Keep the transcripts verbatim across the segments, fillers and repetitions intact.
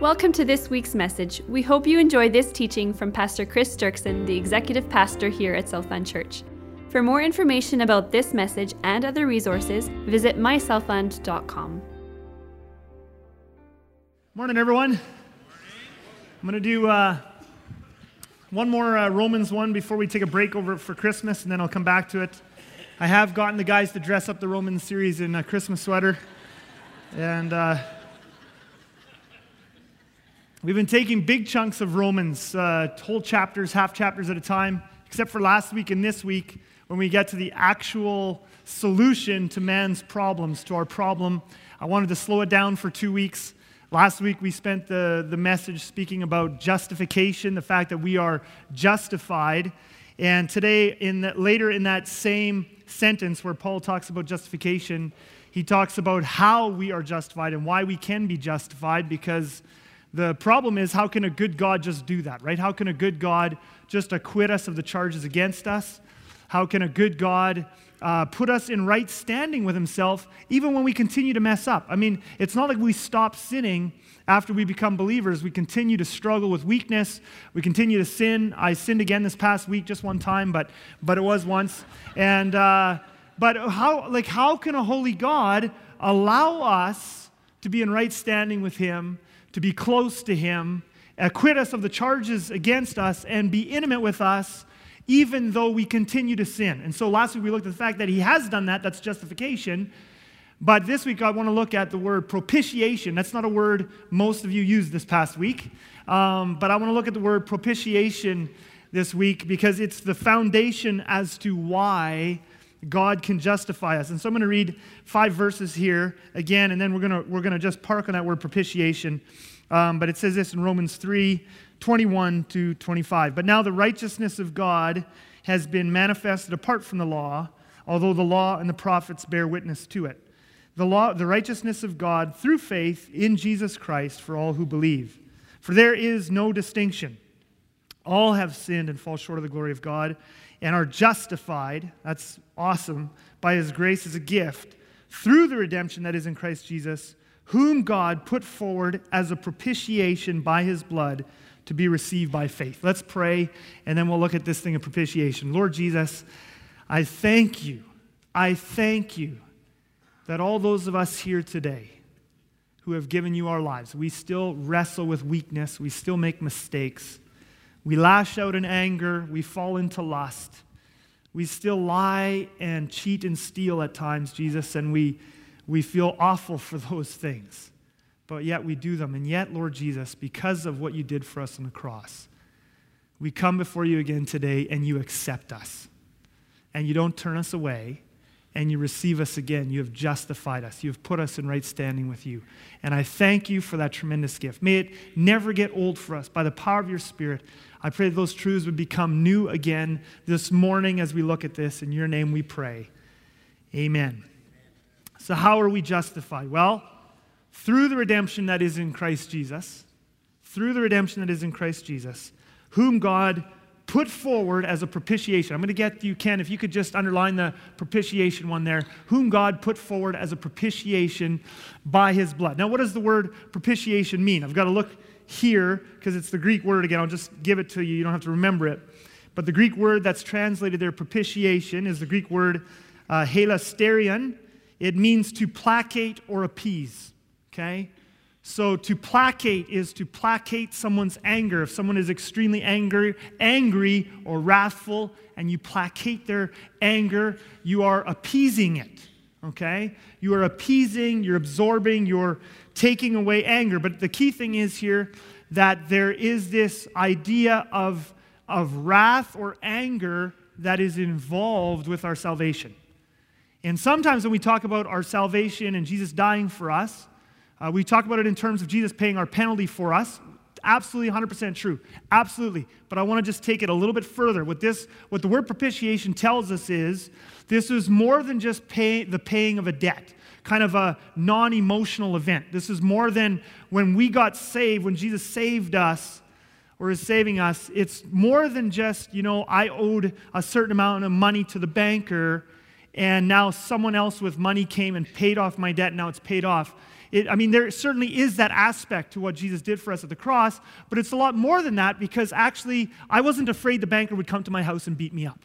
Welcome to this week's message. We hope you enjoy this teaching from Pastor Chris Jerkson, the executive pastor here at Southland Church. For more information about this message and other resources, visit my southland dot com. Morning, everyone. Morning. I'm going to do uh, one more uh, Romans one before we take a break over for Christmas, and then I'll come back to it. I have gotten the guys to dress up the Romans series in a Christmas sweater, and... Uh, We've been taking big chunks of Romans, uh, whole chapters, half chapters at a time, except for last week and this week when we get to the actual solution to man's problems, to our problem. I wanted to slow it down for two weeks. Last week we spent the, the message speaking about justification, the fact that we are justified. And today, in the, later in that same sentence where Paul talks about justification, he talks about how we are justified and why we can be justified, because the problem is, how can a good God just do that, right? How can a good God just acquit us of the charges against us? How can a good God uh, put us in right standing with himself even when we continue to mess up? I mean, it's not like we stop sinning after we become believers. We continue to struggle with weakness. We continue to sin. I sinned again this past week, just one time, but but it was once. And uh, but how like how can a holy God allow us to be in right standing with him, to be close to him, acquit us of the charges against us, and be intimate with us, even though we continue to sin? And so last week we looked at the fact that he has done that. That's justification. But this week I want to look at the word propitiation. That's not a word most of you used this past week. Um, but I want to look at the word propitiation this week because it's the foundation as to why God can justify us. And so I'm going to read five verses here again, and then we're going to we're going to just park on that word propitiation. Um, but it says this in Romans three, twenty-one to twenty-five. But now the righteousness of God has been manifested apart from the law, although the law and the prophets bear witness to it. The law, the righteousness of God through faith in Jesus Christ for all who believe. For there is no distinction. All have sinned and fall short of the glory of God, and are justified, that's awesome, by his grace as a gift, through the redemption that is in Christ Jesus, whom God put forward as a propitiation by his blood to be received by faith. Let's pray, and then we'll look at this thing of propitiation. Lord Jesus, I thank you, I thank you that all those of us here today who have given you our lives, we still wrestle with weakness, we still make mistakes. We lash out in anger, we fall into lust. We still lie and cheat and steal at times, Jesus, and we, we feel awful for those things. But yet we do them. And yet, Lord Jesus, because of what you did for us on the cross, we come before you again today and you accept us. And you don't turn us away and you receive us again. You have justified us. You have put us in right standing with you. And I thank you for that tremendous gift. May it never get old for us by the power of your Spirit. I pray that those truths would become new again this morning as we look at this. In your name we pray. Amen. So how are we justified? Well, through the redemption that is in Christ Jesus, through the redemption that is in Christ Jesus, whom God put forward as a propitiation. I'm going to get you, Ken, if you could just underline the propitiation one there, whom God put forward as a propitiation by his blood. Now, what does the word propitiation mean? I've got to look here, because it's the Greek word again. I'll just give it to you. You don't have to remember it. But the Greek word that's translated there, propitiation, is the Greek word uh, halasterion. It means to placate or appease, okay? So to placate is to placate someone's anger. If someone is extremely angry, angry or wrathful, and you placate their anger, you are appeasing it, okay? You are appeasing, you're absorbing, you're taking away anger. But the key thing is here that there is this idea of, of wrath or anger that is involved with our salvation. And sometimes when we talk about our salvation and Jesus dying for us, uh, we talk about it in terms of Jesus paying our penalty for us. Absolutely, one hundred percent true. Absolutely. But I want to just take it a little bit further. What this, what the word propitiation tells us is this is more than just pay, the paying of a debt, kind of a non-emotional event. This is more than when we got saved, when Jesus saved us or is saving us. It's more than just, you know, I owed a certain amount of money to the banker and now someone else with money came and paid off my debt and now it's paid off. It, I mean, there certainly is that aspect to what Jesus did for us at the cross, but it's a lot more than that, because actually I wasn't afraid the banker would come to my house and beat me up,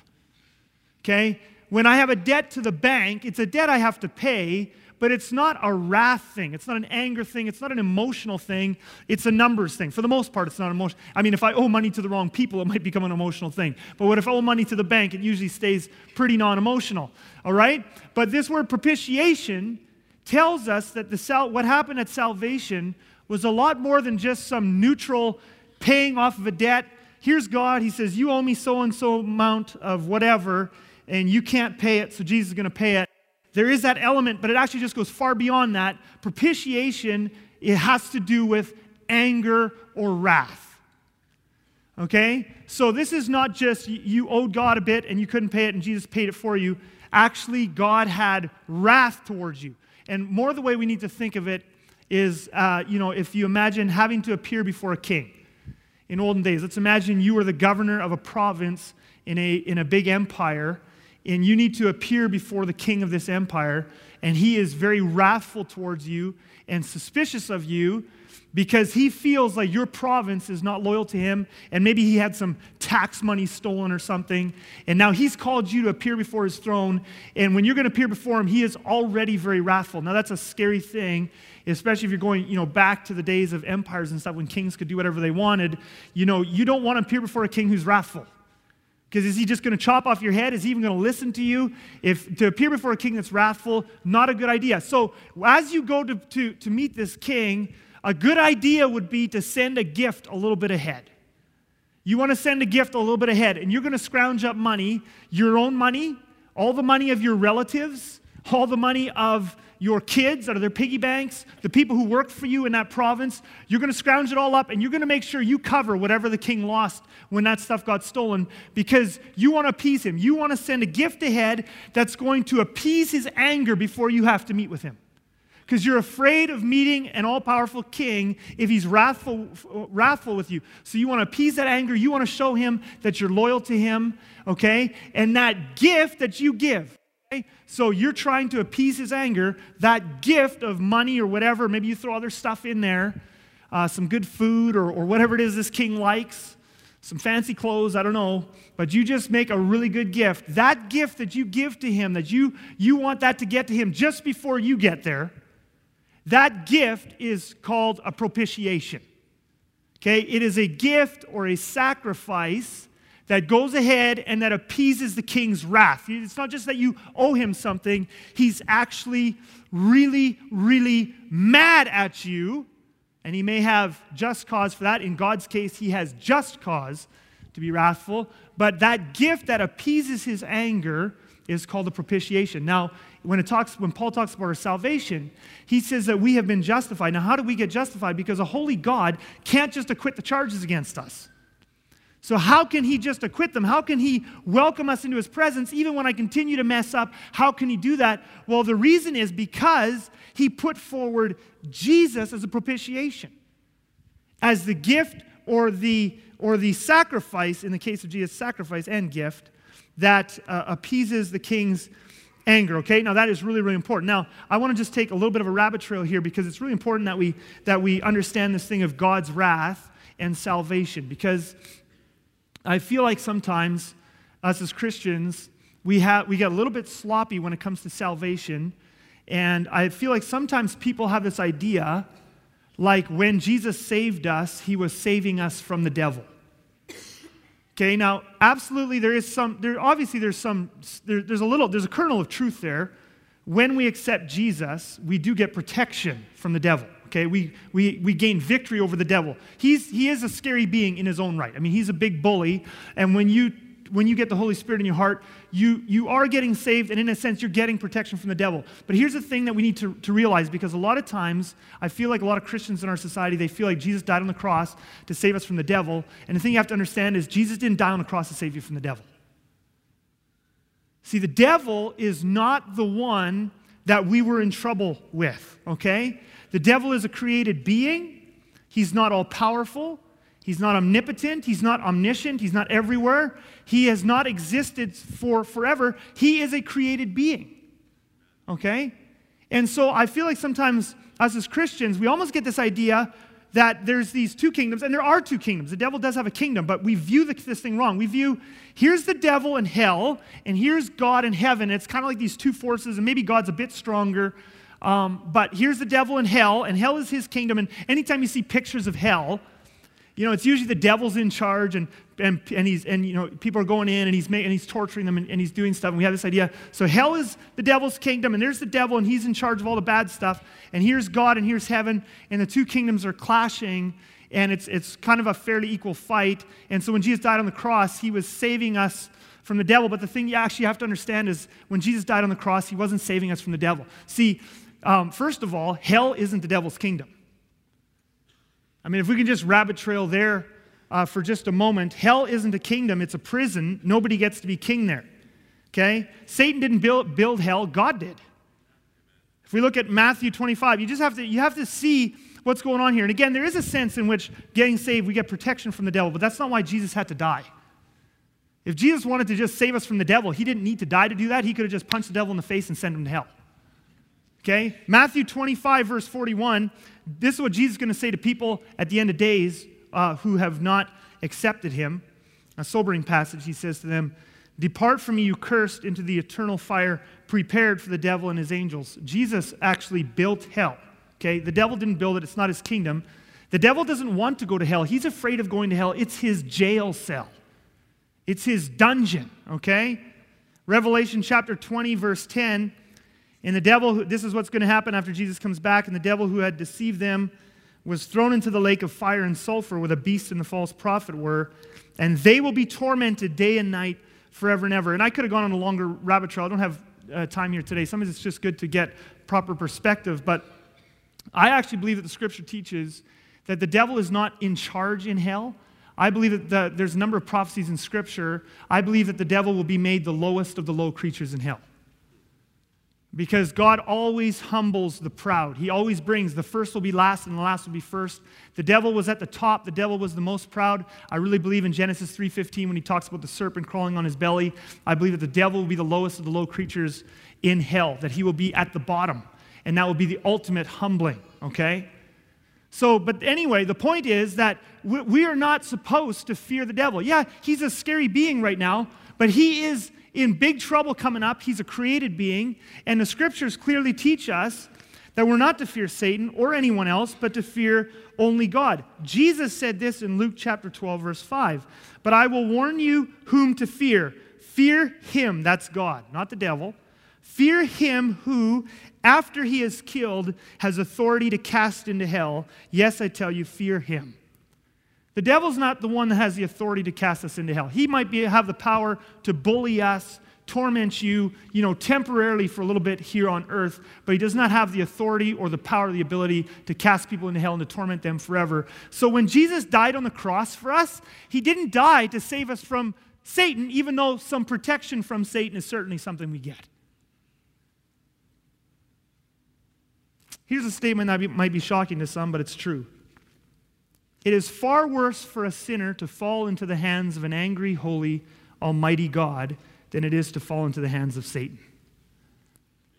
okay? When I have a debt to the bank, it's a debt I have to pay, but it's not a wrath thing. It's not an anger thing. It's not an emotional thing. It's a numbers thing. For the most part, it's not emotional. I mean, if I owe money to the wrong people, it might become an emotional thing. But what if I owe money to the bank? It usually stays pretty non-emotional, all right? But this word propitiation tells us that the sal- what happened at salvation was a lot more than just some neutral paying off of a debt. Here's God. He says, you owe me so-and-so amount of whatever, and you can't pay it, so Jesus is going to pay it. There is that element, but it actually just goes far beyond that. Propitiation, it has to do with anger or wrath. Okay? So this is not just you owed God a bit and you couldn't pay it and Jesus paid it for you. Actually, God had wrath towards you. And more the way we need to think of it is, uh, you know, if you imagine having to appear before a king in olden days. Let's imagine you were the governor of a province in a, in a big empire, and you need to appear before the king of this empire, and he is very wrathful towards you and suspicious of you because he feels like your province is not loyal to him, and maybe he had some tax money stolen or something, and now he's called you to appear before his throne, and when you're going to appear before him, he is already very wrathful. Now, that's a scary thing, especially if you're going, you know, back to the days of empires and stuff when kings could do whatever they wanted. You know, you don't want to appear before a king who's wrathful. Because is he just going to chop off your head? Is he even going to listen to you? If to appear before a king that's wrathful, not a good idea. So as you go to, to, to meet this king, a good idea would be to send a gift a little bit ahead. You want to send a gift a little bit ahead, and you're going to scrounge up money, your own money, all the money of your relatives, all the money of your kids out of their piggy banks, the people who work for you in that province. You're going to scrounge it all up, and you're going to make sure you cover whatever the king lost when that stuff got stolen, because you want to appease him. You want to send a gift ahead that's going to appease his anger before you have to meet with him, because you're afraid of meeting an all-powerful king if he's wrathful, wrathful with you. So you want to appease that anger. You want to show him that you're loyal to him, okay? And that gift that you give, so you're trying to appease his anger, that gift of money or whatever, maybe you throw other stuff in there, uh, some good food or, or whatever it is this king likes, some fancy clothes, I don't know, but you just make a really good gift. That gift that you give to him, that you, you want that to get to him just before you get there, that gift is called a propitiation. Okay, it is a gift or a sacrifice that goes ahead and that appeases the king's wrath. It's not just that you owe him something. He's actually really, really mad at you, and he may have just cause for that. In God's case, he has just cause to be wrathful, but that gift that appeases his anger is called a propitiation. Now, when it talks, when Paul talks about our salvation, he says that we have been justified. Now, how do we get justified? Because a holy God can't just acquit the charges against us. So how can he just acquit them? How can he welcome us into his presence even when I continue to mess up? How can he do that? Well, the reason is because he put forward Jesus as a propitiation, as the gift or the, or the sacrifice, in the case of Jesus, sacrifice and gift, that uh, appeases the king's anger, okay? Now, that is really, really important. Now, I want to just take a little bit of a rabbit trail here because it's really important that we, that we understand this thing of God's wrath and salvation, because I feel like sometimes us as Christians, we have we get a little bit sloppy when it comes to salvation, and I feel like sometimes people have this idea like when Jesus saved us, he was saving us from the devil. Okay, now absolutely there is some there obviously there's some there, there's a little there's a kernel of truth there. When we accept Jesus, we do get protection from the devil. Okay, we, we, we gain victory over the devil. He's, he is a scary being in his own right. I mean, he's a big bully. And when you when you get the Holy Spirit in your heart, you, you are getting saved, and in a sense, you're getting protection from the devil. But here's the thing that we need to, to realize, because a lot of times, I feel like a lot of Christians in our society, they feel like Jesus died on the cross to save us from the devil. And the thing you have to understand is Jesus didn't die on the cross to save you from the devil. See, the devil is not the one that we were in trouble with, okay? The devil is a created being. He's not all-powerful. He's not omnipotent. He's not omniscient. He's not everywhere. He has not existed for forever. He is a created being, okay? And so I feel like sometimes us as Christians, we almost get this idea that there's these two kingdoms, and there are two kingdoms. The devil does have a kingdom, but we view the, this thing wrong. We view, here's the devil in hell, and here's God in heaven. It's kind of like these two forces, and maybe God's a bit stronger, um, but here's the devil in hell, and hell is his kingdom, and anytime you see pictures of hell, you know, it's usually the devil's in charge, and and and he's and you know people are going in, and he's making, and he's torturing them, and, and he's doing stuff. And we have this idea. So hell is the devil's kingdom, and there's the devil, and he's in charge of all the bad stuff. And here's God, and here's heaven, and the two kingdoms are clashing, and it's it's kind of a fairly equal fight. And so when Jesus died on the cross, he was saving us from the devil. But the thing you actually have to understand is when Jesus died on the cross, he wasn't saving us from the devil. See, um, first of all, hell isn't the devil's kingdom. I mean, if we can just rabbit trail there uh, for just a moment, hell isn't a kingdom, it's a prison. Nobody gets to be king there, okay? Satan didn't build, build hell, God did. If we look at Matthew twenty-five, you just have to, you have to see what's going on here. And again, there is a sense in which getting saved, we get protection from the devil, but that's not why Jesus had to die. If Jesus wanted to just save us from the devil, he didn't need to die to do that. He could have just punched the devil in the face and sent him to hell. Okay, Matthew twenty-five, verse forty-one, this is what Jesus is going to say to people at the end of days uh, who have not accepted him. A sobering passage, he says to them, "Depart from me, you cursed, into the eternal fire prepared for the devil and his angels." Jesus actually built hell. Okay, the devil didn't build it, it's not his kingdom. The devil doesn't want to go to hell, he's afraid of going to hell. It's his jail cell. It's his dungeon, okay? Revelation chapter twenty, verse ten, and the devil, who, this is what's going to happen after Jesus comes back, and the devil who had deceived them was thrown into the lake of fire and sulfur where the beast and the false prophet were, and they will be tormented day and night forever and ever. And I could have gone on a longer rabbit trail. I don't have uh, time here today. Sometimes it's just good to get proper perspective, but I actually believe that the scripture teaches that the devil is not in charge in hell. I believe that the, there's a number of prophecies in scripture. I believe that the devil will be made the lowest of the low creatures in hell. Because God always humbles the proud. He always brings, the first will be last and the last will be first. The devil was at the top. The devil was the most proud. I really believe in Genesis three fifteen when he talks about the serpent crawling on his belly. I believe that the devil will be the lowest of the low creatures in hell, that he will be at the bottom. And that will be the ultimate humbling, okay? So, but anyway, the point is that we are not supposed to fear the devil. Yeah, he's a scary being right now, but he is in big trouble coming up. He's a created being, and the scriptures clearly teach us that we're not to fear Satan or anyone else, but to fear only God. Jesus said this in Luke chapter twelve, verse five, "But I will warn you whom to fear. Fear him," that's God, not the devil, "fear him who, after he is killed, has authority to cast into hell. Yes, I tell you, fear him." The devil's not the one that has the authority to cast us into hell. He might be, have the power to bully us, torment you, you know, temporarily for a little bit here on earth, but he does not have the authority or the power or the ability to cast people into hell and to torment them forever. So when Jesus died on the cross for us, he didn't die to save us from Satan, even though some protection from Satan is certainly something we get. Here's a statement that might be shocking to some, but it's true. It is far worse for a sinner to fall into the hands of an angry, holy, almighty God than it is to fall into the hands of Satan.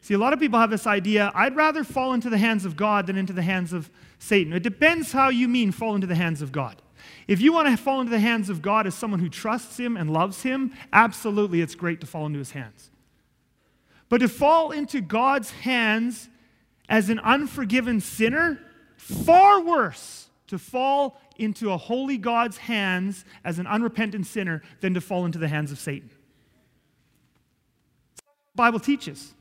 See, a lot of people have this idea, I'd rather fall into the hands of God than into the hands of Satan. It depends how you mean fall into the hands of God. If you want to fall into the hands of God as someone who trusts him and loves him, absolutely it's great to fall into his hands. But to fall into God's hands as an unforgiven sinner, far worse to fall into a holy God's hands as an unrepentant sinner than to fall into the hands of Satan. That's what the Bible teaches.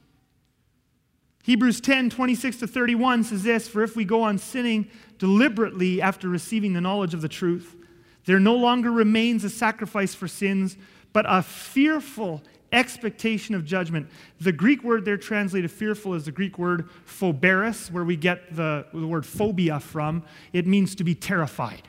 Hebrews ten, twenty-six to thirty-one says this, "For if we go on sinning deliberately after receiving the knowledge of the truth, there no longer remains a sacrifice for sins, but a fearful expectation of judgment." The Greek word there translated fearful is the Greek word phoberis, where we get the, the word phobia from. It means to be terrified.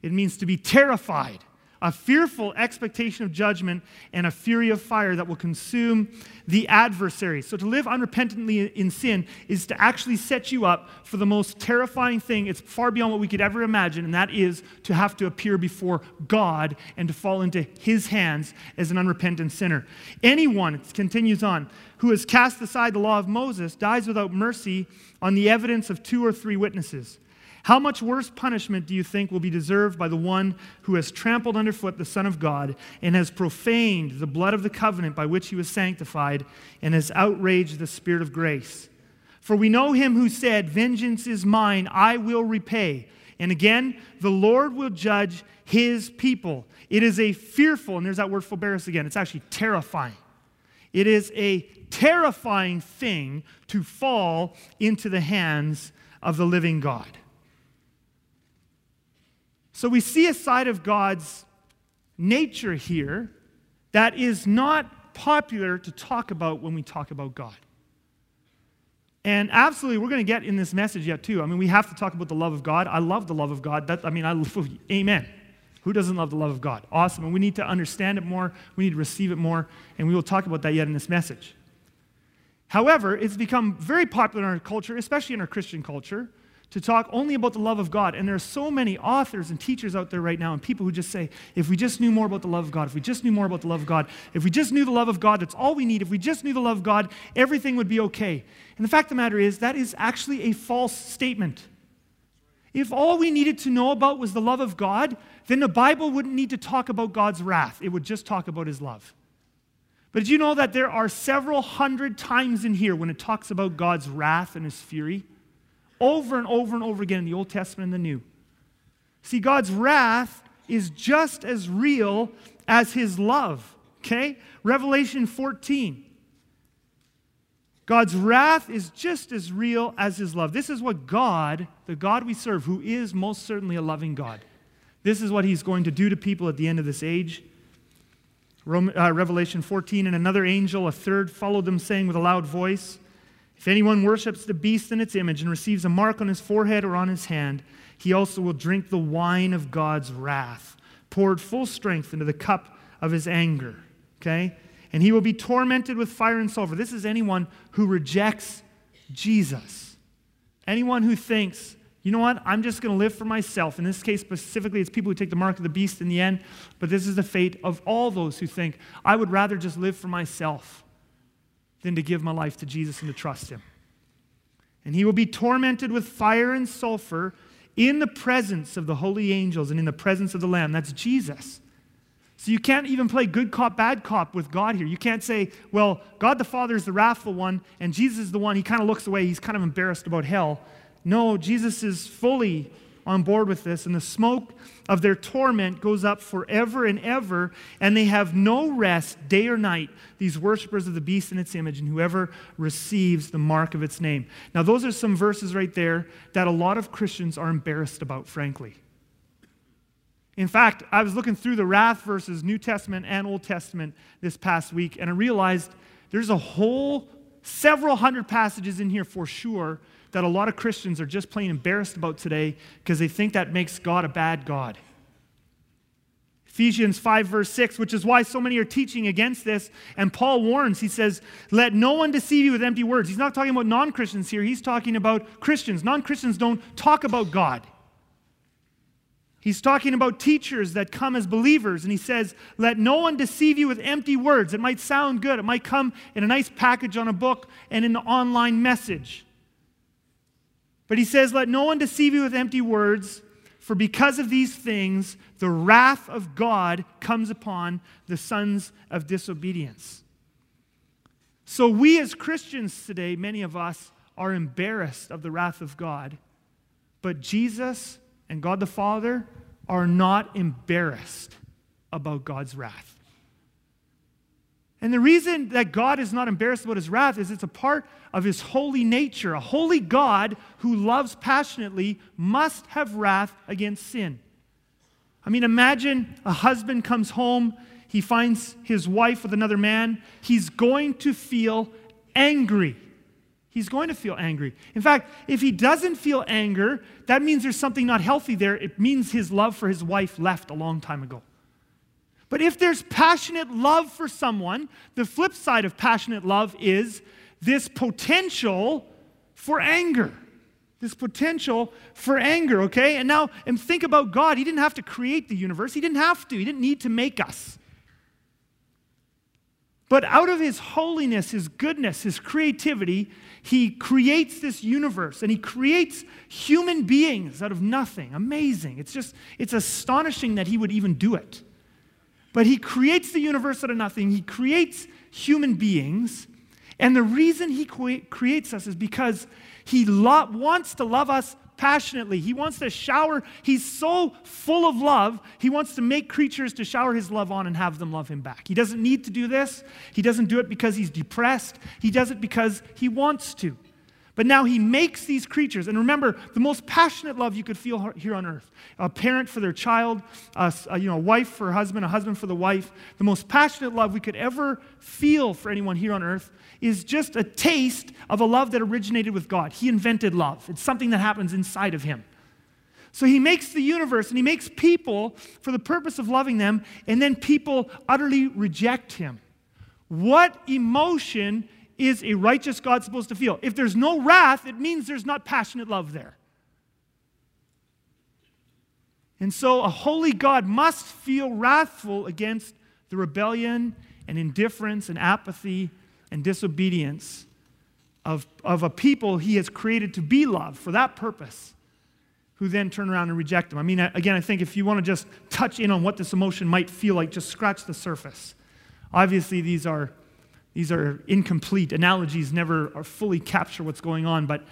It means to be terrified a fearful expectation of judgment, and a fury of fire that will consume the adversary. So to live unrepentantly in sin is to actually set you up for the most terrifying thing. It's far beyond what we could ever imagine, and that is to have to appear before God and to fall into his hands as an unrepentant sinner. Anyone, it continues on, who has cast aside the law of Moses dies without mercy on the evidence of two or three witnesses. How much worse punishment do you think will be deserved by the one who has trampled underfoot the Son of God and has profaned the blood of the covenant by which he was sanctified and has outraged the Spirit of grace? For we know him who said, "Vengeance is mine, I will repay." And again, the Lord will judge his people. It is a fearful, and there's that word forbearance again, it's actually terrifying. It is a terrifying thing to fall into the hands of the living God. So we see a side of God's nature here that is not popular to talk about when we talk about God. And absolutely, we're going to get in this message yet too. I mean, we have to talk about the love of God. I love the love of God. That, I mean, I, amen. Who doesn't love the love of God? Awesome. And we need to understand it more. We need to receive it more. And we will talk about that yet in this message. However, it's become very popular in our culture, especially in our Christian culture, to talk only about the love of God. And there are so many authors and teachers out there right now and people who just say, if we just knew more about the love of God, if we just knew more about the love of God, if we just knew the love of God, that's all we need. If we just knew the love of God, everything would be okay. And the fact of the matter is, that is actually a false statement. If all we needed to know about was the love of God, then the Bible wouldn't need to talk about God's wrath. It would just talk about his love. But did you know that there are several hundred times in here when it talks about God's wrath and his fury? Over and over and over again in the Old Testament and the New. See, God's wrath is just as real as his love, okay? Revelation fourteen. God's wrath is just as real as his love. This is what God, the God we serve, who is most certainly a loving God, this is what he's going to do to people at the end of this age. Rome, uh, Revelation fourteen, and another angel, a third, followed them, saying with a loud voice, "If anyone worships the beast in its image and receives a mark on his forehead or on his hand, he also will drink the wine of God's wrath, poured full strength into the cup of his anger." Okay? And he will be tormented with fire and sulfur. This is anyone who rejects Jesus. Anyone who thinks, you know what, I'm just going to live for myself. In this case specifically, it's people who take the mark of the beast in the end. But this is the fate of all those who think, I would rather just live for myself than to give my life to Jesus and to trust him. And he will be tormented with fire and sulfur in the presence of the holy angels and in the presence of the Lamb. That's Jesus. So you can't even play good cop, bad cop with God here. You can't say, well, God the Father is the wrathful one and Jesus is the one, he kind of looks away, he's kind of embarrassed about hell. No, Jesus is fully on board with this, and the smoke of their torment goes up forever and ever, and they have no rest day or night, these worshipers of the beast in its image, and whoever receives the mark of its name. Now, those are some verses right there that a lot of Christians are embarrassed about, frankly. In fact, I was looking through the wrath verses, New Testament and Old Testament, this past week, and I realized there's a whole several hundred passages in here for sure that a lot of Christians are just plain embarrassed about today because they think that makes God a bad God. Ephesians five, verse six, which is why so many are teaching against this. And Paul warns, he says, let no one deceive you with empty words. He's not talking about non-Christians here. He's talking about Christians. Non-Christians don't talk about God. He's talking about teachers that come as believers. And he says, let no one deceive you with empty words. It might sound good. It might come in a nice package on a book and in an online message. But he says, let no one deceive you with empty words, for because of these things, the wrath of God comes upon the sons of disobedience. So we as Christians today, many of us, are embarrassed of the wrath of God. But Jesus and God the Father are not embarrassed about God's wrath. And the reason that God is not embarrassed about his wrath is it's a part of his holy nature. A holy God who loves passionately must have wrath against sin. I mean, imagine a husband comes home, he finds his wife with another man. He's going to feel angry. He's going to feel angry. In fact, if he doesn't feel anger, that means there's something not healthy there. It means his love for his wife left a long time ago. But if there's passionate love for someone, the flip side of passionate love is this potential for anger. This potential for anger, okay? And now, and think about God. He didn't have to create the universe. He didn't have to. He didn't need to make us. But out of his holiness, his goodness, his creativity, he creates this universe, and he creates human beings out of nothing. Amazing. It's just, it's astonishing that he would even do it. But he creates the universe out of nothing. He creates human beings. And the reason he creates us is because he lo- wants to love us passionately. He wants to shower. He's so full of love, he wants to make creatures to shower his love on and have them love him back. He doesn't need to do this. He doesn't do it because he's depressed. He does it because he wants to. But now he makes these creatures. And remember, the most passionate love you could feel here on earth. A parent for their child, a, you know, a wife for her husband, a husband for the wife. The most passionate love we could ever feel for anyone here on earth is just a taste of a love that originated with God. He invented love. It's something that happens inside of him. So he makes the universe and he makes people for the purpose of loving them, and then people utterly reject him. What emotion is a righteous God supposed to feel? If there's no wrath, it means there's not passionate love there. And so a holy God must feel wrathful against the rebellion and indifference and apathy and disobedience of, of a people he has created to be loved for that purpose, who then turn around and reject him. I mean, again, I think if you want to just touch in on what this emotion might feel like, just scratch the surface. Obviously, these are These are incomplete. Analogies never are fully capture what's going on, but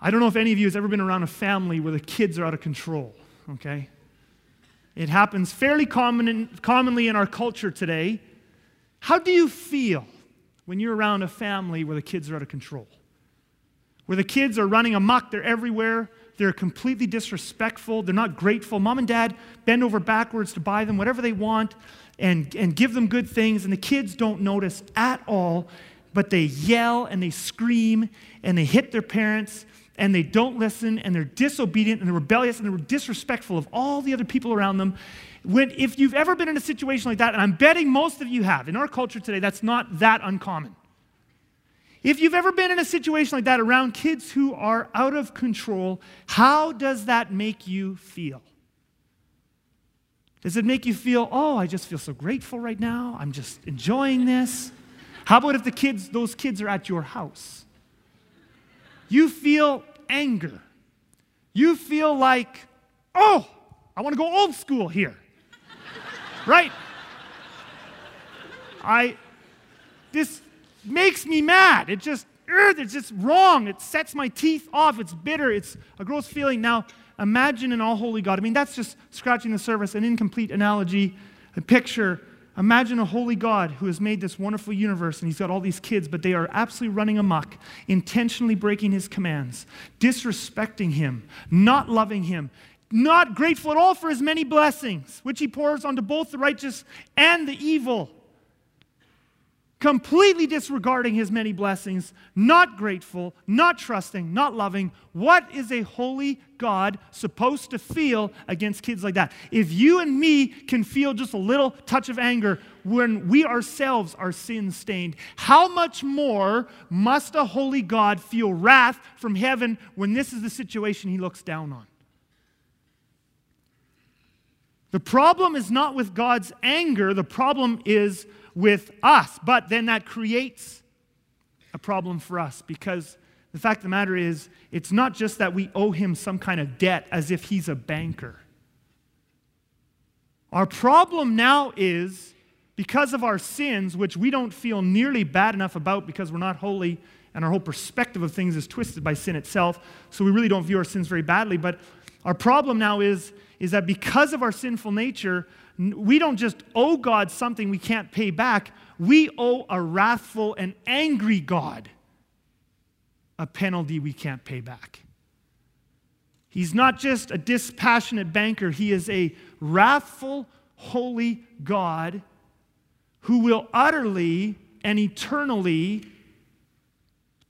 I don't know if any of you has ever been around a family where the kids are out of control, okay? It happens fairly common in, commonly in our culture today. How do you feel when you're around a family where the kids are out of control? Where the kids are running amok, they're everywhere, they're completely disrespectful, they're not grateful. Mom and dad bend over backwards to buy them whatever they want, And, and give them good things, and the kids don't notice at all, but they yell and they scream and they hit their parents and they don't listen and they're disobedient and they're rebellious and they're disrespectful of all the other people around them. When, if you've ever been in a situation like that, and I'm betting most of you have, in our culture today, that's not that uncommon. If you've ever been in a situation like that around kids who are out of control, how does that make you feel? Does it make you feel, oh, I just feel so grateful right now. I'm just enjoying this. How about if the kids, those kids are at your house? You feel anger. You feel like, oh, I want to go old school here. Right? I, this makes me mad. It just, it's just wrong. It sets my teeth off. It's bitter. It's a gross feeling. Now, imagine an all-holy God. I mean, that's just scratching the surface, an incomplete analogy, a picture. Imagine a holy God who has made this wonderful universe, and he's got all these kids, but they are absolutely running amok, intentionally breaking his commands, disrespecting him, not loving him, not grateful at all for his many blessings, which he pours onto both the righteous and the evil. Completely disregarding his many blessings, not grateful, not trusting, not loving. What is a holy God supposed to feel against kids like that? If you and me can feel just a little touch of anger when we ourselves are sin-stained, how much more must a holy God feel wrath from heaven when this is the situation he looks down on? The problem is not with God's anger. The problem is with us. But then that creates a problem for us, because the fact of the matter is, it's not just that we owe him some kind of debt as if he's a banker. Our problem now is because of our sins, which we don't feel nearly bad enough about because we're not holy, and our whole perspective of things is twisted by sin itself, so we really don't view our sins very badly. But our problem now is, is that because of our sinful nature, we don't just owe God something we can't pay back. We owe a wrathful and angry God a penalty we can't pay back. He's not just a dispassionate banker. He is a wrathful, holy God who will utterly and eternally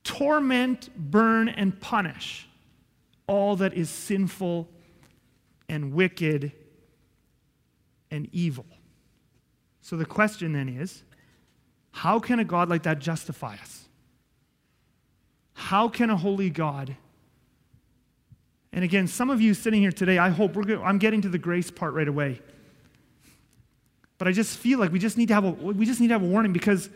torment, burn, and punish all that is sinful and wicked and evil. So the question then is, how can a God like that justify us? How can a holy God? And again, some of you sitting here today, I hope, we're good, I'm getting to the grace part right away. But I just feel like we just need to have a, we just need to have a warning, because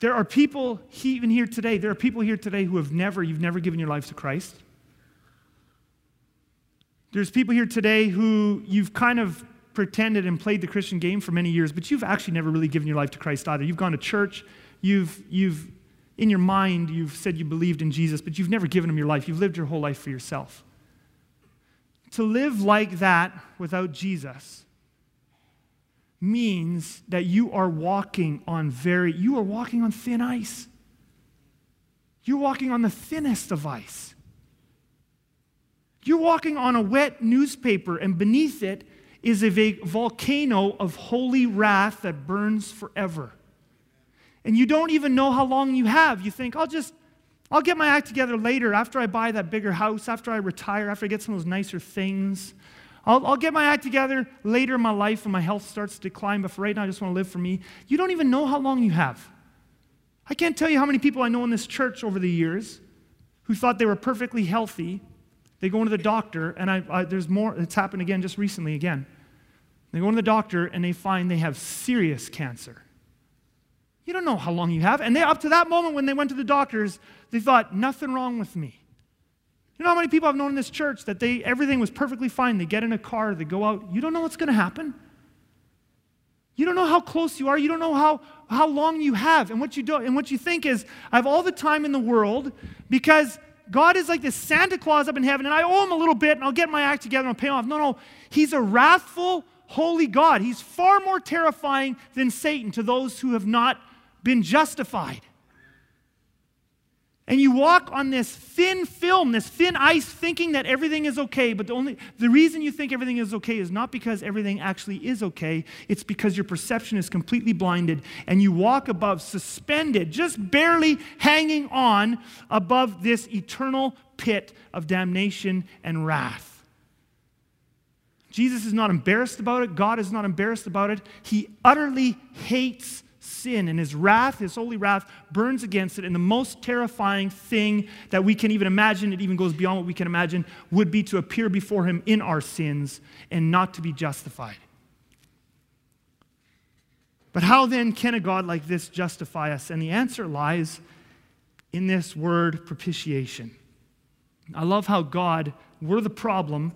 there are people even here today, there are people here today who have never, you've never given your life to Christ. There's people here today who you've kind of pretended and played the Christian game for many years, but you've actually never really given your life to Christ either. You've gone to church, you've, you've in your mind, you've said you believed in Jesus, but you've never given him your life. You've lived your whole life for yourself. To live like that without Jesus means that you are walking on very, you are walking on thin ice. You're walking on the thinnest of ice. You're walking on a wet newspaper, and beneath it is a volcano of holy wrath that burns forever. And you don't even know how long you have. You think, I'll just, I'll get my act together later, after I buy that bigger house, after I retire, after I get some of those nicer things. I'll, I'll get my act together later in my life when my health starts to decline, but for right now, I just want to live for me. You don't even know how long you have. I can't tell you how many people I know in this church over the years who thought they were perfectly healthy. They go into the doctor, and I, I, there's more, it's happened again just recently again. They go into the doctor, and they find they have serious cancer. You don't know how long you have. And they, up to that moment when they went to the doctors, they thought, nothing wrong with me. You know how many people I've known in this church that they everything was perfectly fine. They get in a car, they go out. You don't know what's going to happen. You don't know how close you are. You don't know how, how long you have. And what you do, and what you think is, I have all the time in the world because God is like this Santa Claus up in heaven, and I owe him a little bit, and I'll get my act together and I'll pay him off. No, no, he's a wrathful, holy God. He's far more terrifying than Satan to those who have not been justified. And you walk on this thin film, this thin ice, thinking that everything is okay, but the only the reason you think everything is okay is not because everything actually is okay. It's because your perception is completely blinded, and you walk above, suspended, just barely hanging on above this eternal pit of damnation and wrath. Jesus is not embarrassed about it. God is not embarrassed about it. He utterly hates sin, and his wrath, his holy wrath, burns against it. And the most terrifying thing that we can even imagine, it even goes beyond what we can imagine, would be to appear before him in our sins and not to be justified. But how then can a God like this justify us? And the answer lies in this word, propitiation. I love how God, we're the problem,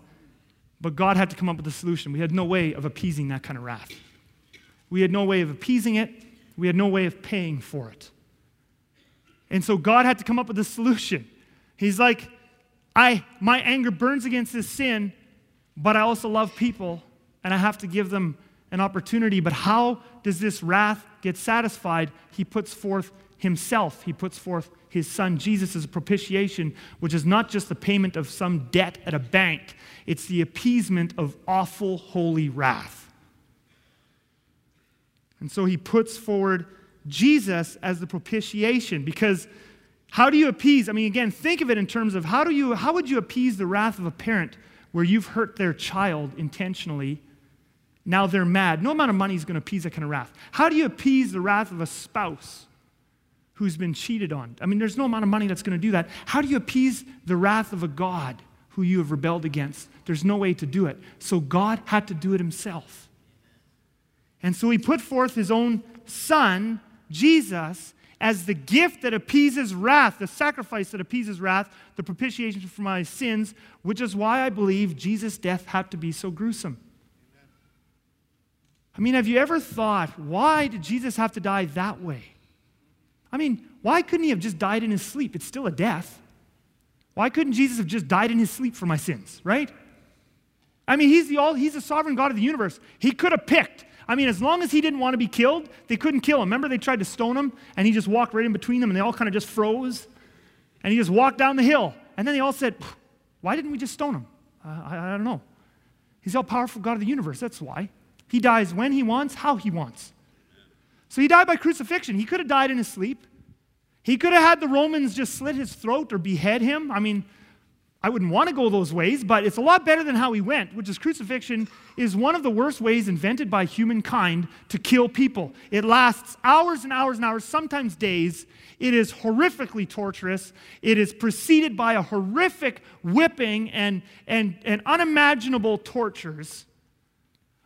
but God had to come up with a solution. We had no way of appeasing that kind of wrath. We had no way of appeasing it. We had no way of paying for it. And so God had to come up with a solution. He's like, I, my anger burns against this sin, but I also love people, and I have to give them an opportunity. But how does this wrath get satisfied? He puts forth himself. He puts forth his son, Jesus, as a propitiation, which is not just the payment of some debt at a bank. It's the appeasement of awful, holy wrath. And so he puts forward Jesus as the propitiation, because how do you appease? I mean, again, think of it in terms of how do you, how would you appease the wrath of a parent where you've hurt their child intentionally? Now they're mad. No amount of money is going to appease that kind of wrath. How do you appease the wrath of a spouse who's been cheated on? I mean, there's no amount of money that's going to do that. How do you appease the wrath of a God who you have rebelled against? There's no way to do it. So God had to do it himself. And so he put forth his own son, Jesus, as the gift that appeases wrath, the sacrifice that appeases wrath, the propitiation for my sins, which is why I believe Jesus' death had to be so gruesome. Amen. I mean, have you ever thought, why did Jesus have to die that way? I mean, why couldn't he have just died in his sleep? It's still a death. Why couldn't Jesus have just died in his sleep for my sins, right? I mean, he's the, all, he's the sovereign God of the universe. He could have picked. I mean, as long as he didn't want to be killed, they couldn't kill him. Remember, they tried to stone him, and he just walked right in between them, and they all kind of just froze. And he just walked down the hill. And then they all said, why didn't we just stone him? Uh, I, I don't know. He's the all-powerful God of the universe. That's why. He dies when he wants, how he wants. So he died by crucifixion. He could have died in his sleep. He could have had the Romans just slit his throat or behead him. I mean, I wouldn't want to go those ways, but it's a lot better than how he went, which is crucifixion is one of the worst ways invented by humankind to kill people. It lasts hours and hours and hours, sometimes days. It is horrifically torturous. It is preceded by a horrific whipping and, and, and unimaginable tortures.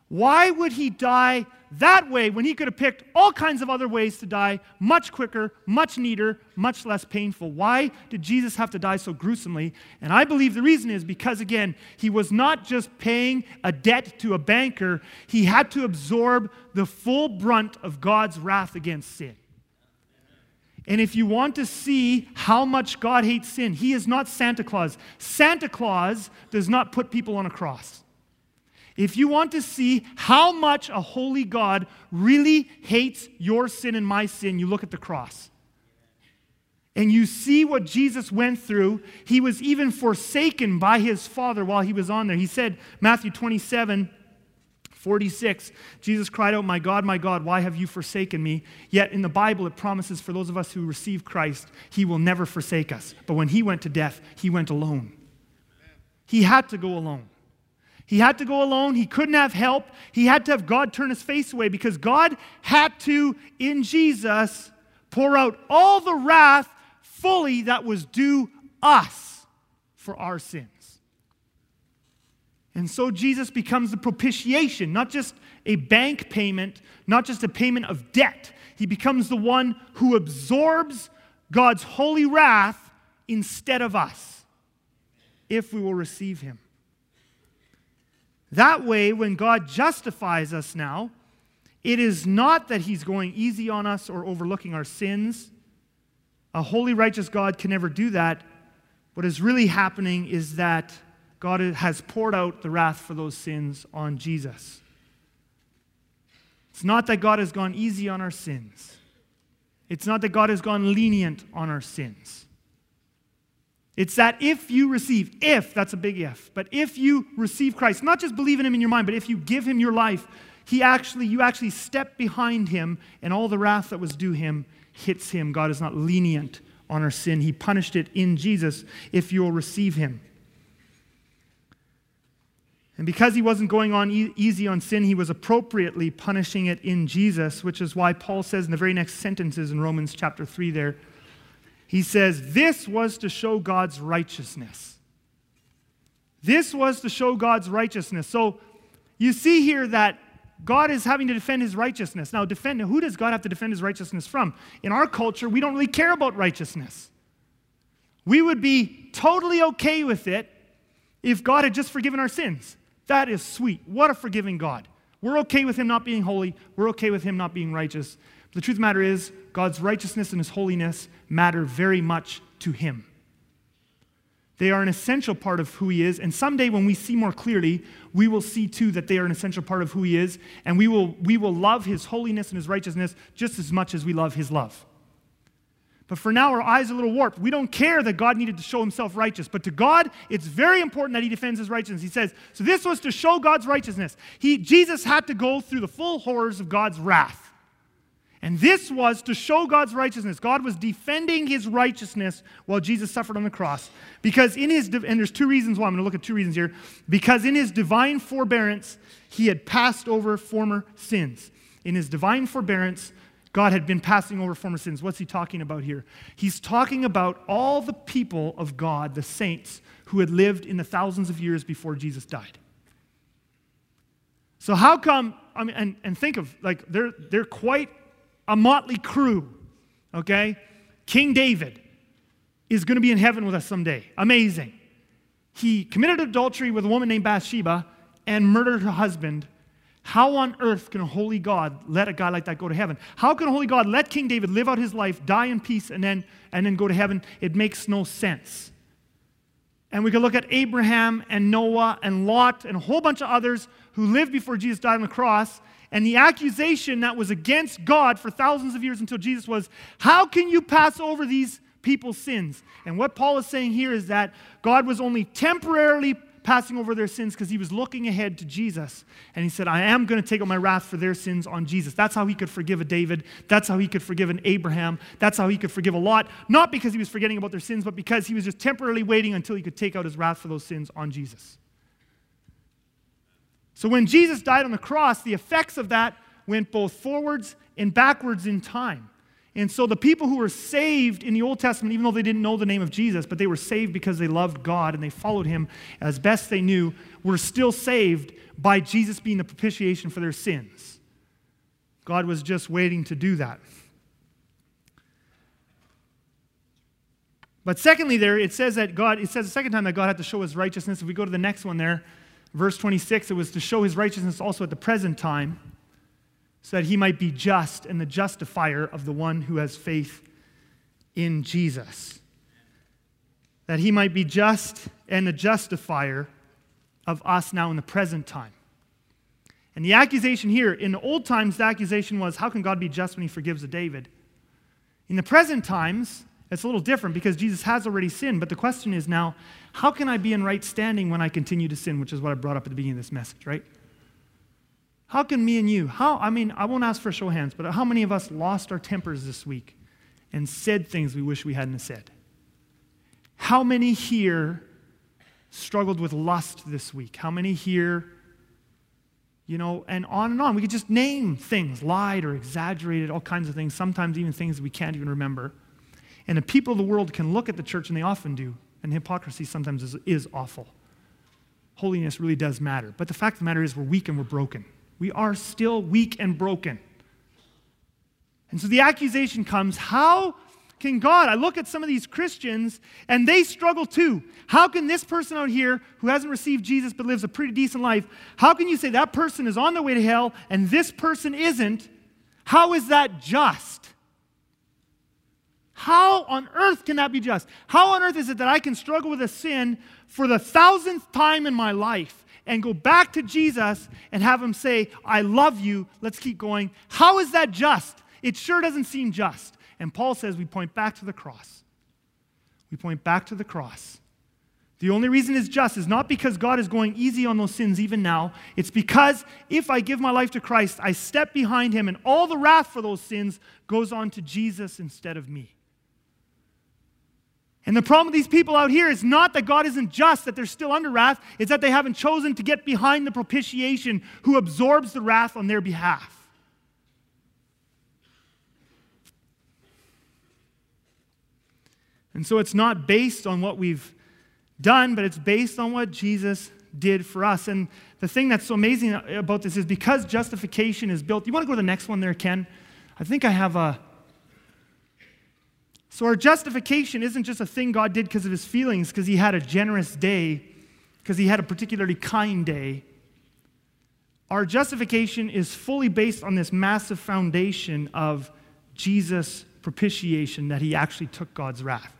Why would he die that way when he could have picked all kinds of other ways to die, much quicker, much neater, much less painful? Why did Jesus have to die so gruesomely? And I believe the reason is because, again, he was not just paying a debt to a banker. He had to absorb the full brunt of God's wrath against sin. And if you want to see how much God hates sin, he is not Santa Claus. Santa Claus does not put people on a cross. If you want to see how much a holy God really hates your sin and my sin, you look at the cross. And you see what Jesus went through. He was even forsaken by his Father while he was on there. He said, Matthew twenty-seven, forty-six, Jesus cried out, "My God, my God, why have you forsaken me?" Yet in the Bible, it promises for those of us who receive Christ, he will never forsake us. But when he went to death, he went alone. He had to go alone. He had to go alone. He couldn't have help. He had to have God turn his face away because God had to, in Jesus, pour out all the wrath fully that was due us for our sins. And so Jesus becomes the propitiation, not just a bank payment, not just a payment of debt. He becomes the one who absorbs God's holy wrath instead of us, if we will receive him. That way, when God justifies us now, it is not that he's going easy on us or overlooking our sins. A holy, righteous God can never do that. What is really happening is that God has poured out the wrath for those sins on Jesus. It's not that God has gone easy on our sins. It's not that God has gone lenient on our sins. It's that if you receive, if, that's a big if, but if you receive Christ, not just believe in him in your mind, but if you give him your life, he actually, you actually step behind him and all the wrath that was due him hits him. God is not lenient on our sin. He punished it in Jesus if you will receive him. And because he wasn't going on e- easy on sin, he was appropriately punishing it in Jesus, which is why Paul says in the very next sentences in Romans chapter three there, he says, this was to show God's righteousness. This was to show God's righteousness. So you see here that God is having to defend his righteousness. Now, defend, who does God have to defend his righteousness from? In our culture, we don't really care about righteousness. We would be totally okay with it if God had just forgiven our sins. That is sweet. What a forgiving God. We're okay with him not being holy. We're okay with him not being righteous. The truth of the matter is, God's righteousness and his holiness matter very much to him. They are an essential part of who he is, and someday when we see more clearly, we will see too that they are an essential part of who he is, and we will, we will love his holiness and his righteousness just as much as we love his love. But for now, our eyes are a little warped. We don't care that God needed to show himself righteous. But to God, it's very important that he defends his righteousness. He says, so this was to show God's righteousness. He, Jesus had to go through the full horrors of God's wrath. And this was to show God's righteousness. God was defending his righteousness while Jesus suffered on the cross. Because in his, and there's two reasons why, I'm going to look at two reasons here. Because in his divine forbearance, he had passed over former sins. In his divine forbearance, God had been passing over former sins. What's he talking about here? He's talking about all the people of God, the saints, who had lived in the thousands of years before Jesus died. So how come, I mean, and, and think of, like, they're, they're quite a motley crew, okay? King David is going to be in heaven with us someday. Amazing. He committed adultery with a woman named Bathsheba and murdered her husband. How on earth can a holy God let a guy like that go to heaven? How can a holy God let King David live out his life, die in peace, and then, and then go to heaven? It makes no sense. And we can look at Abraham and Noah and Lot and a whole bunch of others who lived before Jesus died on the cross. And the accusation that was against God for thousands of years until Jesus was, how can you pass over these people's sins? And what Paul is saying here is that God was only temporarily passing over their sins because he was looking ahead to Jesus. And he said, I am going to take up my wrath for their sins on Jesus. That's how he could forgive a David. That's how he could forgive an Abraham. That's how he could forgive a Lot. Not because he was forgetting about their sins, but because he was just temporarily waiting until he could take out his wrath for those sins on Jesus. So when Jesus died on the cross, the effects of that went both forwards and backwards in time. And so the people who were saved in the Old Testament, even though they didn't know the name of Jesus, but they were saved because they loved God and they followed him as best they knew, were still saved by Jesus being the propitiation for their sins. God was just waiting to do that. But secondly there, it says that God, it says the second time that God had to show his righteousness. If we go to the next one there, verse twenty-six, it was to show his righteousness also at the present time, so that he might be just and the justifier of the one who has faith in Jesus. That he might be just and the justifier of us now in the present time. And the accusation here, in the old times, the accusation was, how can God be just when he forgives a David? In the present times, it's a little different because Jesus has already sinned, but the question is now, how can I be in right standing when I continue to sin, which is what I brought up at the beginning of this message, right? How can me and you, how, I mean, I won't ask for a show of hands, but how many of us lost our tempers this week and said things we wish we hadn't have said? How many here struggled with lust this week? How many here, you know, and on and on. We could just name things, lied or exaggerated, all kinds of things, sometimes even things we can't even remember. And the people of the world can look at the church, and they often do, and hypocrisy sometimes is, is awful. Holiness really does matter. But the fact of the matter is we're weak and we're broken. We are still weak and broken. And so the accusation comes, how can God, I look at some of these Christians and they struggle too. How can this person out here who hasn't received Jesus but lives a pretty decent life, how can you say that person is on their way to hell and this person isn't? How is that just? How on earth can that be just? How on earth is it that I can struggle with a sin for the thousandth time in my life and go back to Jesus and have him say, I love you, let's keep going? How is that just? It sure doesn't seem just. And Paul says we point back to the cross. We point back to the cross. The only reason it's just is not because God is going easy on those sins even now. It's because if I give my life to Christ, I step behind him and all the wrath for those sins goes on to Jesus instead of me. And the problem with these people out here is not that God isn't just, that they're still under wrath. It's that they haven't chosen to get behind the propitiation who absorbs the wrath on their behalf. And so it's not based on what we've done, but it's based on what Jesus did for us. And the thing that's so amazing about this is because justification is built. You want to go to the next one there, Ken? I think I have a... So our justification isn't just a thing God did because of his feelings, because he had a generous day, because he had a particularly kind day. Our justification is fully based on this massive foundation of Jesus' propitiation, that he actually took God's wrath.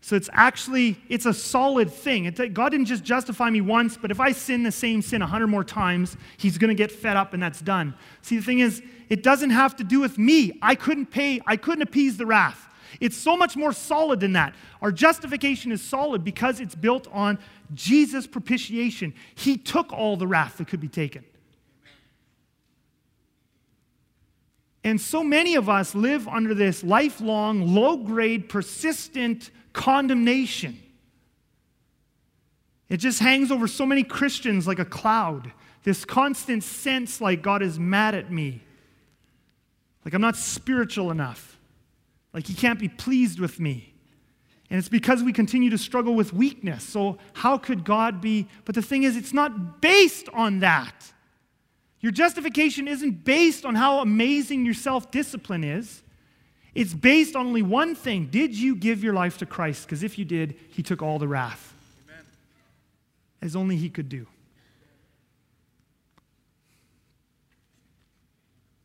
So it's actually, it's a solid thing. It's like God didn't just justify me once, but if I sin the same sin a hundred more times, he's going to get fed up and that's done. See, the thing is, it doesn't have to do with me. I couldn't pay, I couldn't appease the wrath. It's so much more solid than that. Our justification is solid because it's built on Jesus' propitiation. He took all the wrath that could be taken. And so many of us live under this lifelong, low-grade, persistent condemnation. It just hangs over so many Christians like a cloud. This constant sense like God is mad at me. Like I'm not spiritual enough. Like he can't be pleased with me. And it's because we continue to struggle with weakness. So how could God be? But the thing is, it's not based on that. Your justification isn't based on how amazing your self-discipline is. It's based on only one thing. Did you give your life to Christ? Because if you did, he took all the wrath. Amen. As only he could do.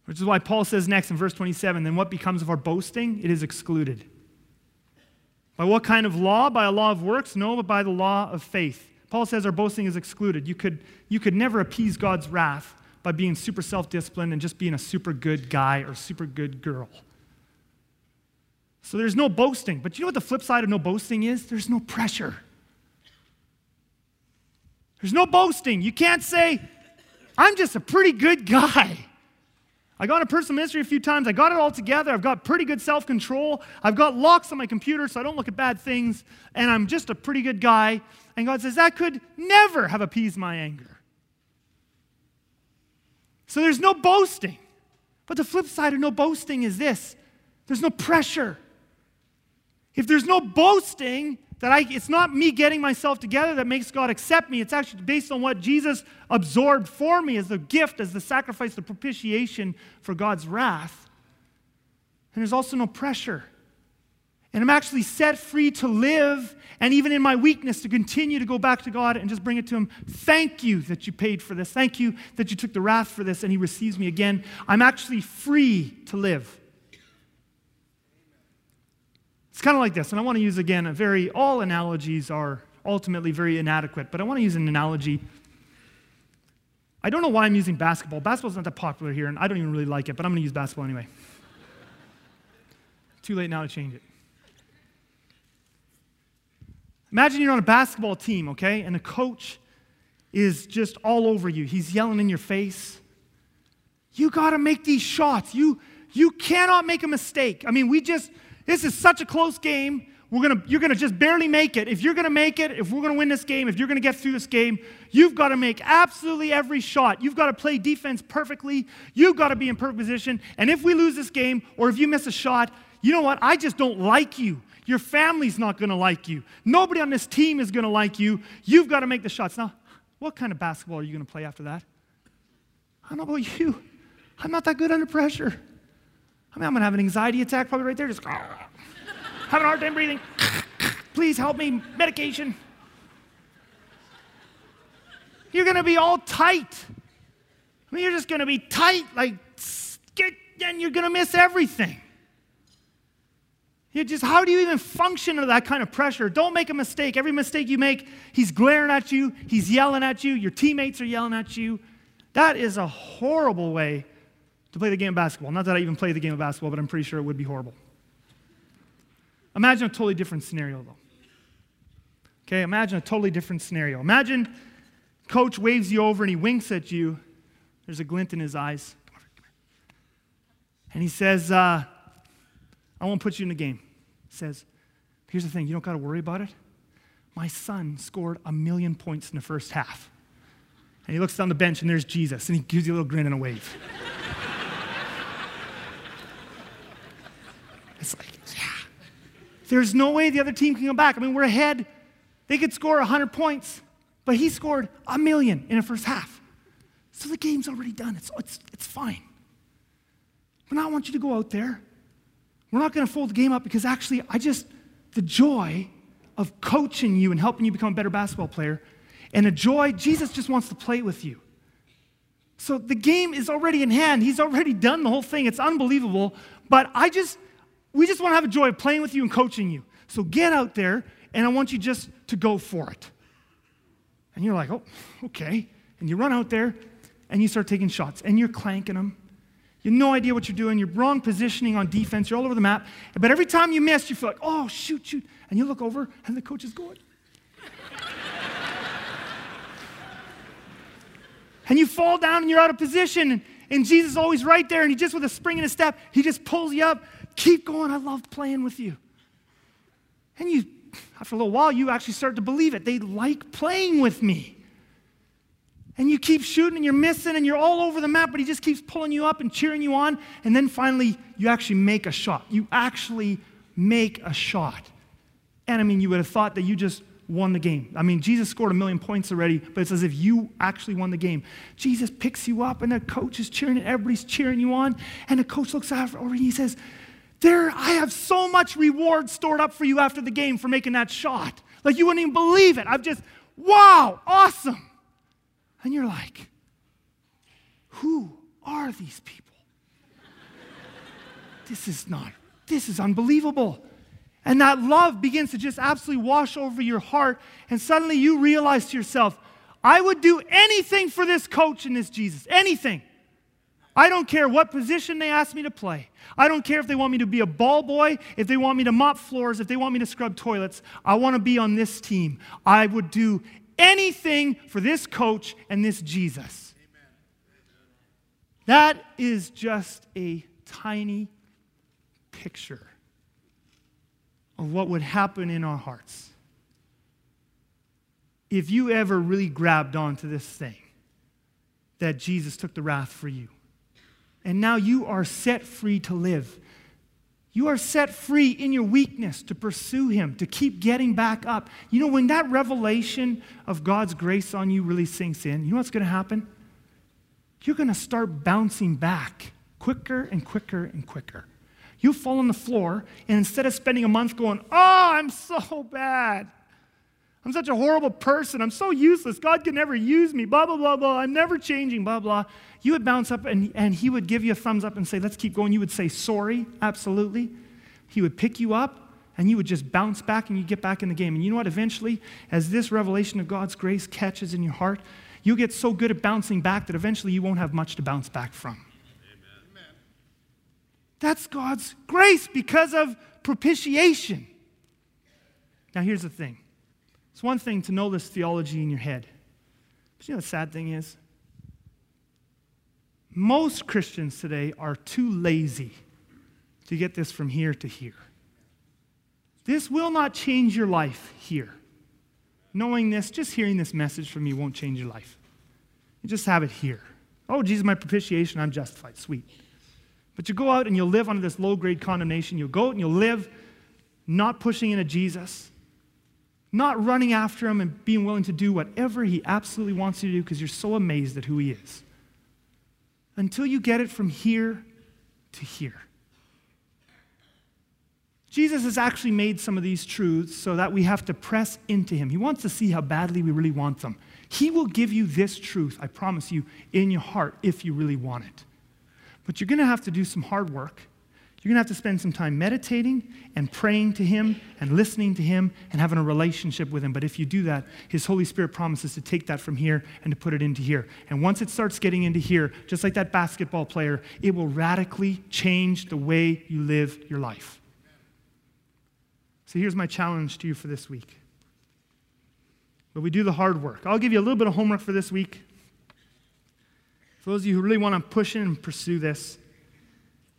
Which is why Paul says next in verse twenty-seven, then what becomes of our boasting? It is excluded. By what kind of law? By a law of works? No, but by the law of faith. Paul says our boasting is excluded. You could, you could never appease God's wrath by being super self-disciplined and just being a super good guy or super good girl. So there's no boasting. But you know what the flip side of no boasting is? There's no pressure. There's no boasting. You can't say, I'm just a pretty good guy. I got a personal ministry a few times. I got it all together. I've got pretty good self-control. I've got locks on my computer so I don't look at bad things. And I'm just a pretty good guy. And God says, that could never have appeased my anger. So there's no boasting. But the flip side of no boasting is this. There's no pressure. If there's no boasting, that I, it's not me getting myself together that makes God accept me. It's actually based on what Jesus absorbed for me as the gift, as the sacrifice, the propitiation for God's wrath. And there's also no pressure. And I'm actually set free to live, and even in my weakness, to continue to go back to God and just bring it to Him. Thank you that you paid for this. Thank you that you took the wrath for this, and He receives me again. I'm actually free to live. It's kind of like this, and I want to use again a very, all analogies are ultimately very inadequate, but I want to use an analogy. I don't know why I'm using basketball. Basketball's not that popular here, and I don't even really like it, but I'm going to use basketball anyway. Too late now to change it. Imagine you're on a basketball team, okay, and the coach is just all over you. He's yelling in your face. You got to make these shots. You, you cannot make a mistake. I mean, we just... This is such a close game. We're gonna, you're going to just barely make it. If you're going to make it, if we're going to win this game, if you're going to get through this game, you've got to make absolutely every shot. You've got to play defense perfectly. You've got to be in perfect position. And if we lose this game, or if you miss a shot, you know what? I just don't like you. Your family's not going to like you. Nobody on this team is going to like you. You've got to make the shots. Now, what kind of basketball are you going to play after that? I don't know about you. I'm not that good under pressure. I mean, I'm going to have an anxiety attack probably right there, just having a hard time breathing. Please help me, medication. You're going to be all tight. I mean, you're just going to be tight, like, and you're going to miss everything. You just, how do you even function under that kind of pressure? Don't make a mistake. Every mistake you make, he's glaring at you, he's yelling at you, your teammates are yelling at you. That is a horrible way to play the game of basketball. Not that I even play the game of basketball, but I'm pretty sure it would be horrible. Imagine a totally different scenario, though. Okay, imagine a totally different scenario. Imagine coach waves you over and he winks at you. There's a glint in his eyes. Come over, come here. And he says, uh, I won't put you in the game. He says, here's the thing, you don't got to worry about it. My son scored a million points in the first half. And he looks down the bench and there's Jesus, and he gives you a little grin and a wave. It's like, yeah. There's no way the other team can come back. I mean, we're ahead. They could score one hundred points, but he scored a million in the first half. So the game's already done. It's, it's, it's fine. But now I want you to go out there. We're not going to fold the game up because actually I just, the joy of coaching you and helping you become a better basketball player, and the joy, Jesus just wants to play with you. So the game is already in hand. He's already done the whole thing. It's unbelievable. But I just... We just want to have a joy of playing with you and coaching you. So get out there, and I want you just to go for it. And you're like, oh, okay. And you run out there, and you start taking shots, and you're clanking them. You have no idea what you're doing. You're wrong positioning on defense. You're all over the map. But every time you miss, you feel like, oh, shoot, shoot. And you look over, and the coach is going. And you fall down, and you're out of position. And, and Jesus is always right there, and he just, with a spring in his step, he just pulls you up. Keep going. I love playing with you. And you, after a little while, you actually start to believe it. They like playing with me. And you keep shooting and you're missing and you're all over the map, but he just keeps pulling you up and cheering you on. And then finally, you actually make a shot. You actually make a shot. And I mean, you would have thought that you just won the game. I mean, Jesus scored a million points already, but it's as if you actually won the game. Jesus picks you up and the coach is cheering and everybody's cheering you on. And the coach looks over and he says, there, I have so much reward stored up for you after the game for making that shot. Like, you wouldn't even believe it. I've just, wow, awesome. And you're like, who are these people? This is not, this is unbelievable. And that love begins to just absolutely wash over your heart. And suddenly you realize to yourself, I would do anything for this coach and this Jesus, anything. I don't care what position they ask me to play. I don't care if they want me to be a ball boy, if they want me to mop floors, if they want me to scrub toilets. I want to be on this team. I would do anything for this coach and this Jesus. Amen. That is just a tiny picture of what would happen in our hearts if you ever really grabbed onto this thing that Jesus took the wrath for you. And now you are set free to live. You are set free in your weakness to pursue Him, to keep getting back up. You know, when that revelation of God's grace on you really sinks in, you know what's going to happen? You're going to start bouncing back quicker and quicker and quicker. You fall on the floor, and instead of spending a month going, oh, I'm so bad. I'm such a horrible person. I'm so useless. God can never use me. Blah, blah, blah, blah. I'm never changing. Blah, blah. You would bounce up and, and He would give you a thumbs up and say, let's keep going. You would say, sorry. Absolutely. He would pick you up and you would just bounce back and you get back in the game. And you know what? Eventually, as this revelation of God's grace catches in your heart, you'll get so good at bouncing back that eventually you won't have much to bounce back from. Amen. That's God's grace because of propitiation. Now, here's the thing. It's one thing to know this theology in your head. But you know the sad thing is? Most Christians today are too lazy to get this from here to here. This will not change your life here. Knowing this, just hearing this message from me won't change your life. You just have it here. Oh, Jesus, my propitiation, I'm justified. Sweet. But you go out and you'll live under this low-grade condemnation. You'll go out and you'll live not pushing into Jesus, not running after Him and being willing to do whatever He absolutely wants you to do because you're so amazed at who He is. Until you get it from here to here. Jesus has actually made some of these truths so that we have to press into Him. He wants to see how badly we really want them. He will give you this truth, I promise you, in your heart if you really want it. But you're going to have to do some hard work. You're going to have to spend some time meditating and praying to Him and listening to Him and having a relationship with Him. But if you do that, His Holy Spirit promises to take that from here and to put it into here. And once it starts getting into here, just like that basketball player, it will radically change the way you live your life. So here's my challenge to you for this week. But we do the hard work. I'll give you a little bit of homework for this week. For those of you who really want to push in and pursue this,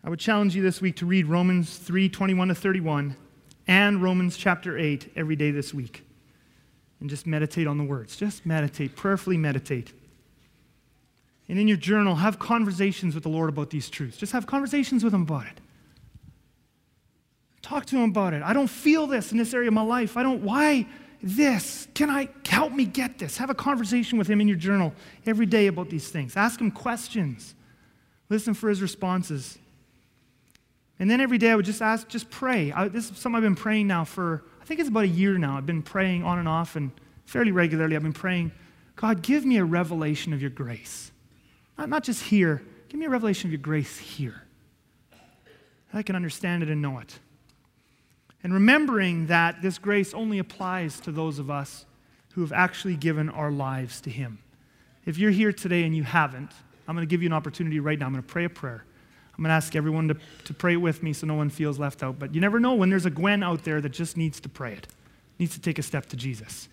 I would challenge you this week to read Romans three, twenty-one to thirty-one and Romans chapter eight every day this week. And just meditate on the words. Just meditate, prayerfully meditate. And in your journal, have conversations with the Lord about these truths. Just have conversations with Him about it. Talk to Him about it. I don't feel this in this area of my life. I don't, why this? Can I, help me get this? Have a conversation with Him in your journal every day about these things. Ask Him questions. Listen for His responses. And then every day I would just ask, just pray. I, this is something I've been praying now for, I think it's about a year now. I've been praying on and off and fairly regularly. I've been praying, God, give me a revelation of your grace. Not, not just here. Give me a revelation of your grace here. I can understand it and know it. And remembering that this grace only applies to those of us who have actually given our lives to Him. If you're here today and you haven't, I'm going to give you an opportunity right now. I'm going to pray a prayer. I'm going to ask everyone to, to pray with me so no one feels left out. But you never know when there's a Gwen out there that just needs to pray it, needs to take a step to Jesus.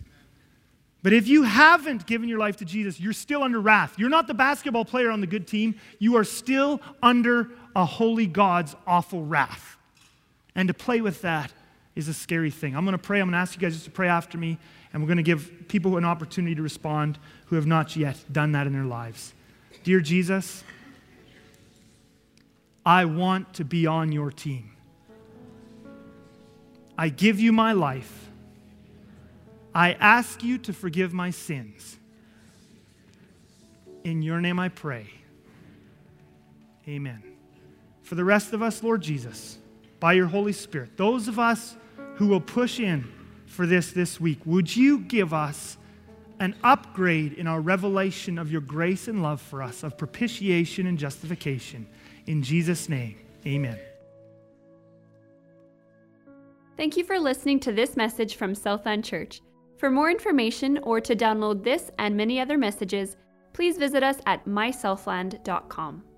But if you haven't given your life to Jesus, you're still under wrath. You're not the basketball player on the good team. You are still under a holy God's awful wrath. And to play with that is a scary thing. I'm going to pray. I'm going to ask you guys just to pray after me. And we're going to give people an opportunity to respond who have not yet done that in their lives. Dear Jesus, I want to be on your team. I give you my life. I ask you to forgive my sins. In your name I pray. Amen. For the rest of us, Lord Jesus, by your Holy Spirit, those of us who will push in for this this week, would you give us an upgrade in our revelation of your grace and love for us, of propitiation and justification? In Jesus' name, amen. Thank you for listening to this message from Southland Church. For more information or to download this and many other messages, please visit us at my southland dot com.